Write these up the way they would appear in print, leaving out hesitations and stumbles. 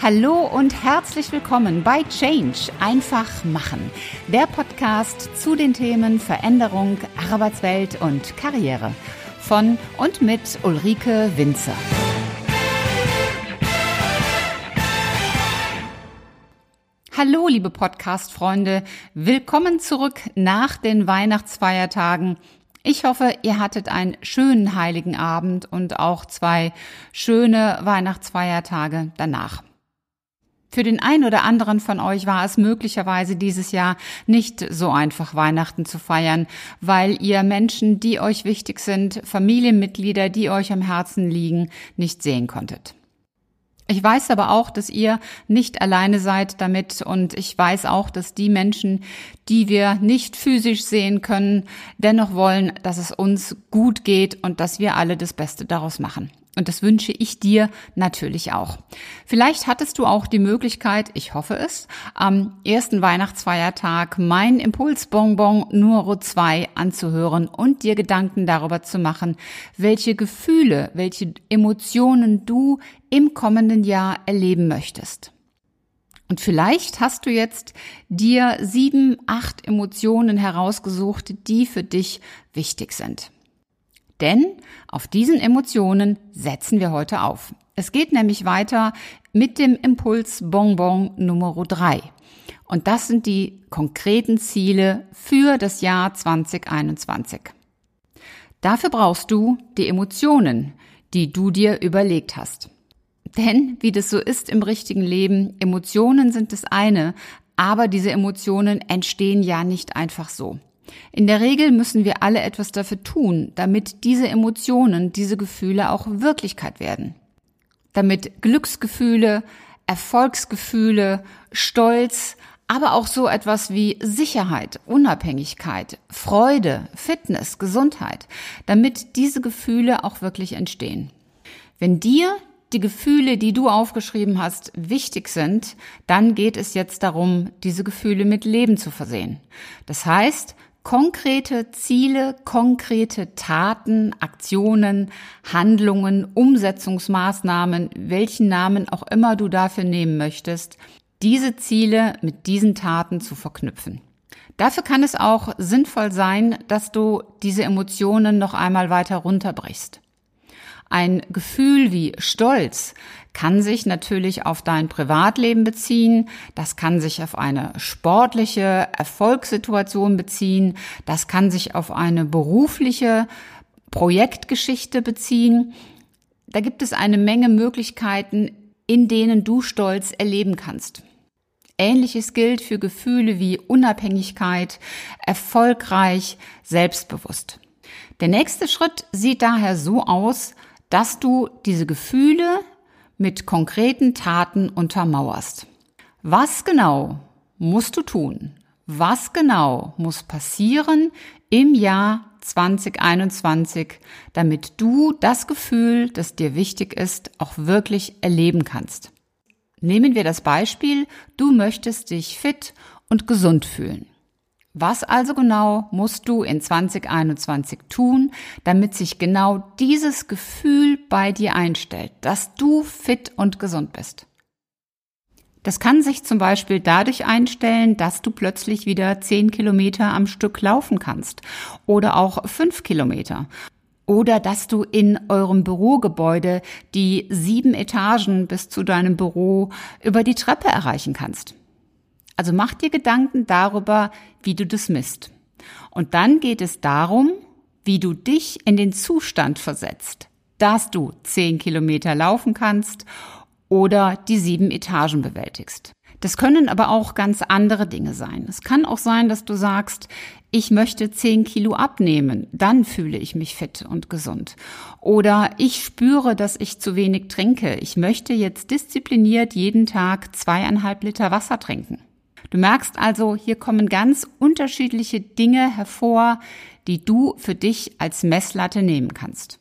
Hallo und herzlich willkommen bei Change einfach machen, der Podcast zu den Themen Veränderung, Arbeitswelt und Karriere von und mit Ulrike Winzer. Hallo liebe Podcast-Freunde, willkommen zurück nach den Weihnachtsfeiertagen. Ich hoffe, ihr hattet einen schönen Heiligen Abend und auch zwei schöne Weihnachtsfeiertage danach. Für den einen oder anderen von euch war es möglicherweise dieses Jahr nicht so einfach, Weihnachten zu feiern, weil ihr Menschen, die euch wichtig sind, Familienmitglieder, die euch am Herzen liegen, nicht sehen konntet. Ich weiß aber auch, dass ihr nicht alleine seid damit, und ich weiß auch, dass die Menschen, die wir nicht physisch sehen können, dennoch wollen, dass es uns gut geht und dass wir alle das Beste daraus machen. Und das wünsche ich dir natürlich auch. Vielleicht hattest du auch die Möglichkeit, ich hoffe es, am ersten Weihnachtsfeiertag mein Impulsbonbon Nummer 2 anzuhören und dir Gedanken darüber zu machen, welche Gefühle, welche Emotionen du im kommenden Jahr erleben möchtest. Und vielleicht hast du jetzt dir 7, 8 Emotionen herausgesucht, die für dich wichtig sind. Denn auf diesen Emotionen setzen wir heute auf. Es geht nämlich weiter mit dem Impulsbonbon Nummer 3. Und das sind die konkreten Ziele für das Jahr 2021. Dafür brauchst du die Emotionen, die du dir überlegt hast. Denn wie das so ist im richtigen Leben, Emotionen sind das eine, aber diese Emotionen entstehen ja nicht einfach so. In der Regel müssen wir alle etwas dafür tun, damit diese Emotionen, diese Gefühle auch Wirklichkeit werden. Damit Glücksgefühle, Erfolgsgefühle, Stolz, aber auch so etwas wie Sicherheit, Unabhängigkeit, Freude, Fitness, Gesundheit, damit diese Gefühle auch wirklich entstehen. Wenn dir die Gefühle, die du aufgeschrieben hast, wichtig sind, dann geht es jetzt darum, diese Gefühle mit Leben zu versehen. Das heißt, konkrete Ziele, konkrete Taten, Aktionen, Handlungen, Umsetzungsmaßnahmen, welchen Namen auch immer du dafür nehmen möchtest, diese Ziele mit diesen Taten zu verknüpfen. Dafür kann es auch sinnvoll sein, dass du diese Emotionen noch einmal weiter runterbrichst. Ein Gefühl wie Stolz kann sich natürlich auf dein Privatleben beziehen, das kann sich auf eine sportliche Erfolgssituation beziehen, das kann sich auf eine berufliche Projektgeschichte beziehen. Da gibt es eine Menge Möglichkeiten, in denen du Stolz erleben kannst. Ähnliches gilt für Gefühle wie Unabhängigkeit, erfolgreich, selbstbewusst. Der nächste Schritt sieht daher so aus, dass du diese Gefühle mit konkreten Taten untermauerst. Was genau musst du tun? Was genau muss passieren im Jahr 2021, damit du das Gefühl, das dir wichtig ist, auch wirklich erleben kannst? Nehmen wir das Beispiel, du möchtest dich fit und gesund fühlen. Was also genau musst du in 2021 tun, damit sich genau dieses Gefühl bei dir einstellt, dass du fit und gesund bist? Das kann sich zum Beispiel dadurch einstellen, dass du plötzlich wieder 10 Kilometer am Stück laufen kannst oder auch 5 Kilometer. Oder dass du in eurem Bürogebäude die 7 Etagen bis zu deinem Büro über die Treppe erreichen kannst. Also mach dir Gedanken darüber, wie du das misst. Und dann geht es darum, wie du dich in den Zustand versetzt, dass du 10 Kilometer laufen kannst oder die 7 Etagen bewältigst. Das können aber auch ganz andere Dinge sein. Es kann auch sein, dass du sagst, ich möchte 10 Kilo abnehmen, dann fühle ich mich fit und gesund. Oder ich spüre, dass ich zu wenig trinke. Ich möchte jetzt diszipliniert jeden Tag 2,5 Liter Wasser trinken. Du merkst also, hier kommen ganz unterschiedliche Dinge hervor, die du für dich als Messlatte nehmen kannst.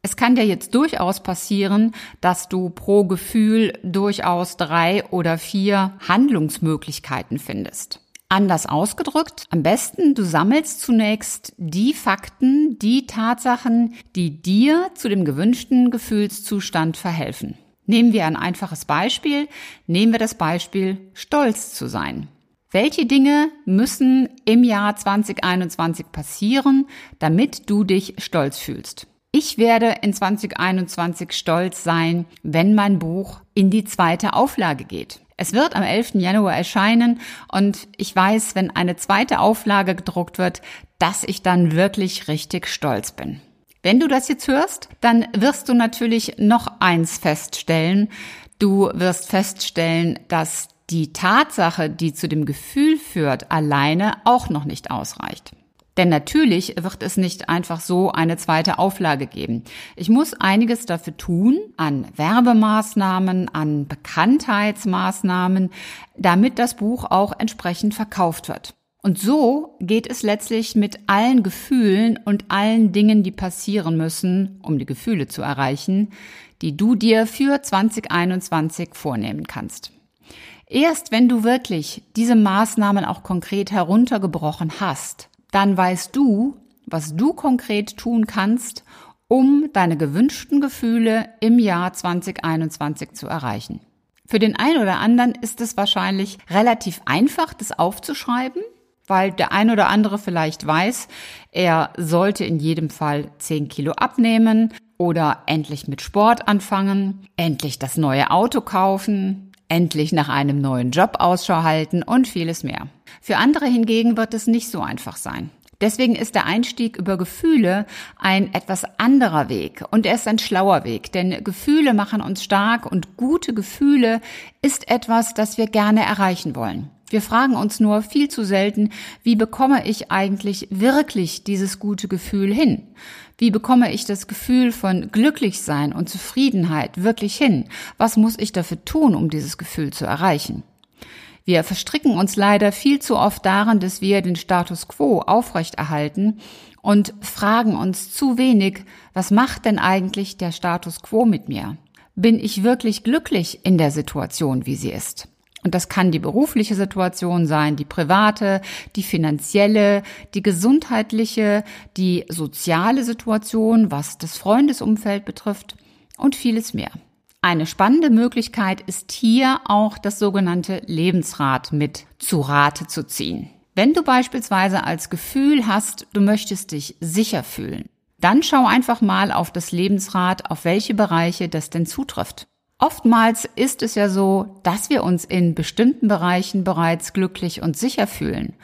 Es kann dir jetzt durchaus passieren, dass du pro Gefühl durchaus 3 oder 4 Handlungsmöglichkeiten findest. Anders ausgedrückt, am besten du sammelst zunächst die Fakten, die Tatsachen, die dir zu dem gewünschten Gefühlszustand verhelfen. Nehmen wir ein einfaches Beispiel. Nehmen wir das Beispiel, stolz zu sein. Welche Dinge müssen im Jahr 2021 passieren, damit du dich stolz fühlst? Ich werde in 2021 stolz sein, wenn mein Buch in die zweite Auflage geht. Es wird am 11. Januar erscheinen und ich weiß, wenn eine zweite Auflage gedruckt wird, dass ich dann wirklich richtig stolz bin. Wenn du das jetzt hörst, dann wirst du natürlich noch eins feststellen. Du wirst feststellen, dass die Tatsache, die zu dem Gefühl führt, alleine auch noch nicht ausreicht. Denn natürlich wird es nicht einfach so eine zweite Auflage geben. Ich muss einiges dafür tun, an Werbemaßnahmen, an Bekanntheitsmaßnahmen, damit das Buch auch entsprechend verkauft wird. Und so geht es letztlich mit allen Gefühlen und allen Dingen, die passieren müssen, um die Gefühle zu erreichen, die du dir für 2021 vornehmen kannst. Erst wenn du wirklich diese Maßnahmen auch konkret heruntergebrochen hast, dann weißt du, was du konkret tun kannst, um deine gewünschten Gefühle im Jahr 2021 zu erreichen. Für den einen oder anderen ist es wahrscheinlich relativ einfach, das aufzuschreiben, weil der ein oder andere vielleicht weiß, er sollte in jedem Fall 10 Kilo abnehmen oder endlich mit Sport anfangen, endlich das neue Auto kaufen, endlich nach einem neuen Job Ausschau halten und vieles mehr. Für andere hingegen wird es nicht so einfach sein. Deswegen ist der Einstieg über Gefühle ein etwas anderer Weg und er ist ein schlauer Weg, denn Gefühle machen uns stark und gute Gefühle ist etwas, das wir gerne erreichen wollen. Wir fragen uns nur viel zu selten, wie bekomme ich eigentlich wirklich dieses gute Gefühl hin? Wie bekomme ich das Gefühl von Glücklichsein und Zufriedenheit wirklich hin? Was muss ich dafür tun, um dieses Gefühl zu erreichen? Wir verstricken uns leider viel zu oft darin, dass wir den Status quo aufrechterhalten und fragen uns zu wenig, was macht denn eigentlich der Status quo mit mir? Bin ich wirklich glücklich in der Situation, wie sie ist? Und das kann die berufliche Situation sein, die private, die finanzielle, die gesundheitliche, die soziale Situation, was das Freundesumfeld betrifft und vieles mehr. Eine spannende Möglichkeit ist hier auch das sogenannte Lebensrad mit zu Rate zu ziehen. Wenn du beispielsweise als Gefühl hast, du möchtest dich sicher fühlen, dann schau einfach mal auf das Lebensrad, auf welche Bereiche das denn zutrifft. Oftmals ist es ja so, dass wir uns in bestimmten Bereichen bereits glücklich und sicher fühlen.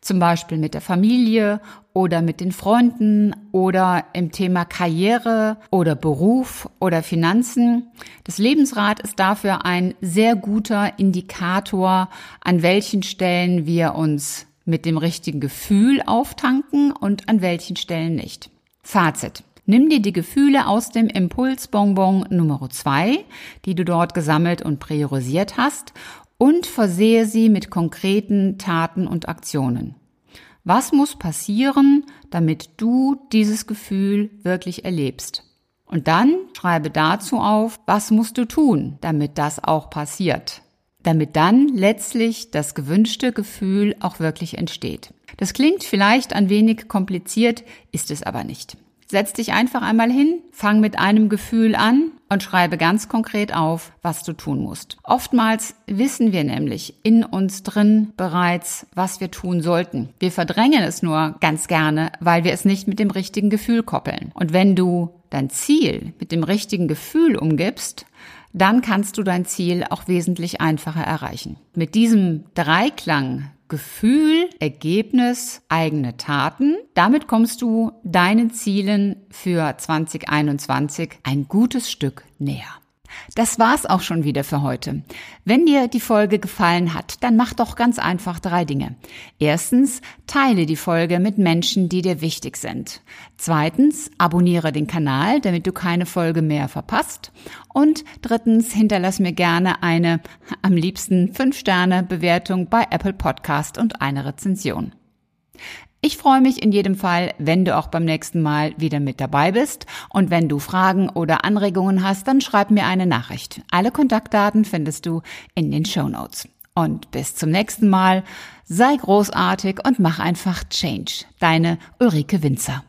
Zum Beispiel mit der Familie oder mit den Freunden oder im Thema Karriere oder Beruf oder Finanzen. Das Lebensrad ist dafür ein sehr guter Indikator, an welchen Stellen wir uns mit dem richtigen Gefühl auftanken und an welchen Stellen nicht. Fazit. Nimm dir die Gefühle aus dem Impulsbonbon Nummer 2, die du dort gesammelt und priorisiert hast, und versehe sie mit konkreten Taten und Aktionen. Was muss passieren, damit du dieses Gefühl wirklich erlebst? Und dann schreibe dazu auf, was musst du tun, damit das auch passiert, damit dann letztlich das gewünschte Gefühl auch wirklich entsteht. Das klingt vielleicht ein wenig kompliziert, ist es aber nicht. Setz dich einfach einmal hin, fang mit einem Gefühl an und schreibe ganz konkret auf, was du tun musst. Oftmals wissen wir nämlich in uns drin bereits, was wir tun sollten. Wir verdrängen es nur ganz gerne, weil wir es nicht mit dem richtigen Gefühl koppeln. Und wenn du dein Ziel mit dem richtigen Gefühl umgibst, dann kannst du dein Ziel auch wesentlich einfacher erreichen. Mit diesem Dreiklang Gefühl, Ergebnis, eigene Taten. Damit kommst du deinen Zielen für 2021 ein gutes Stück näher. Das war's auch schon wieder für heute. Wenn dir die Folge gefallen hat, dann mach doch ganz einfach 3 Dinge. Erstens, teile die Folge mit Menschen, die dir wichtig sind. Zweitens, abonniere den Kanal, damit du keine Folge mehr verpasst. Und drittens, hinterlass mir gerne eine, am liebsten 5-Sterne-Bewertung bei Apple Podcast und eine Rezension. Ich freue mich in jedem Fall, wenn du auch beim nächsten Mal wieder mit dabei bist. Und wenn du Fragen oder Anregungen hast, dann schreib mir eine Nachricht. Alle Kontaktdaten findest du in den Shownotes. Und bis zum nächsten Mal, sei großartig und mach einfach Change. Deine Ulrike Winzer.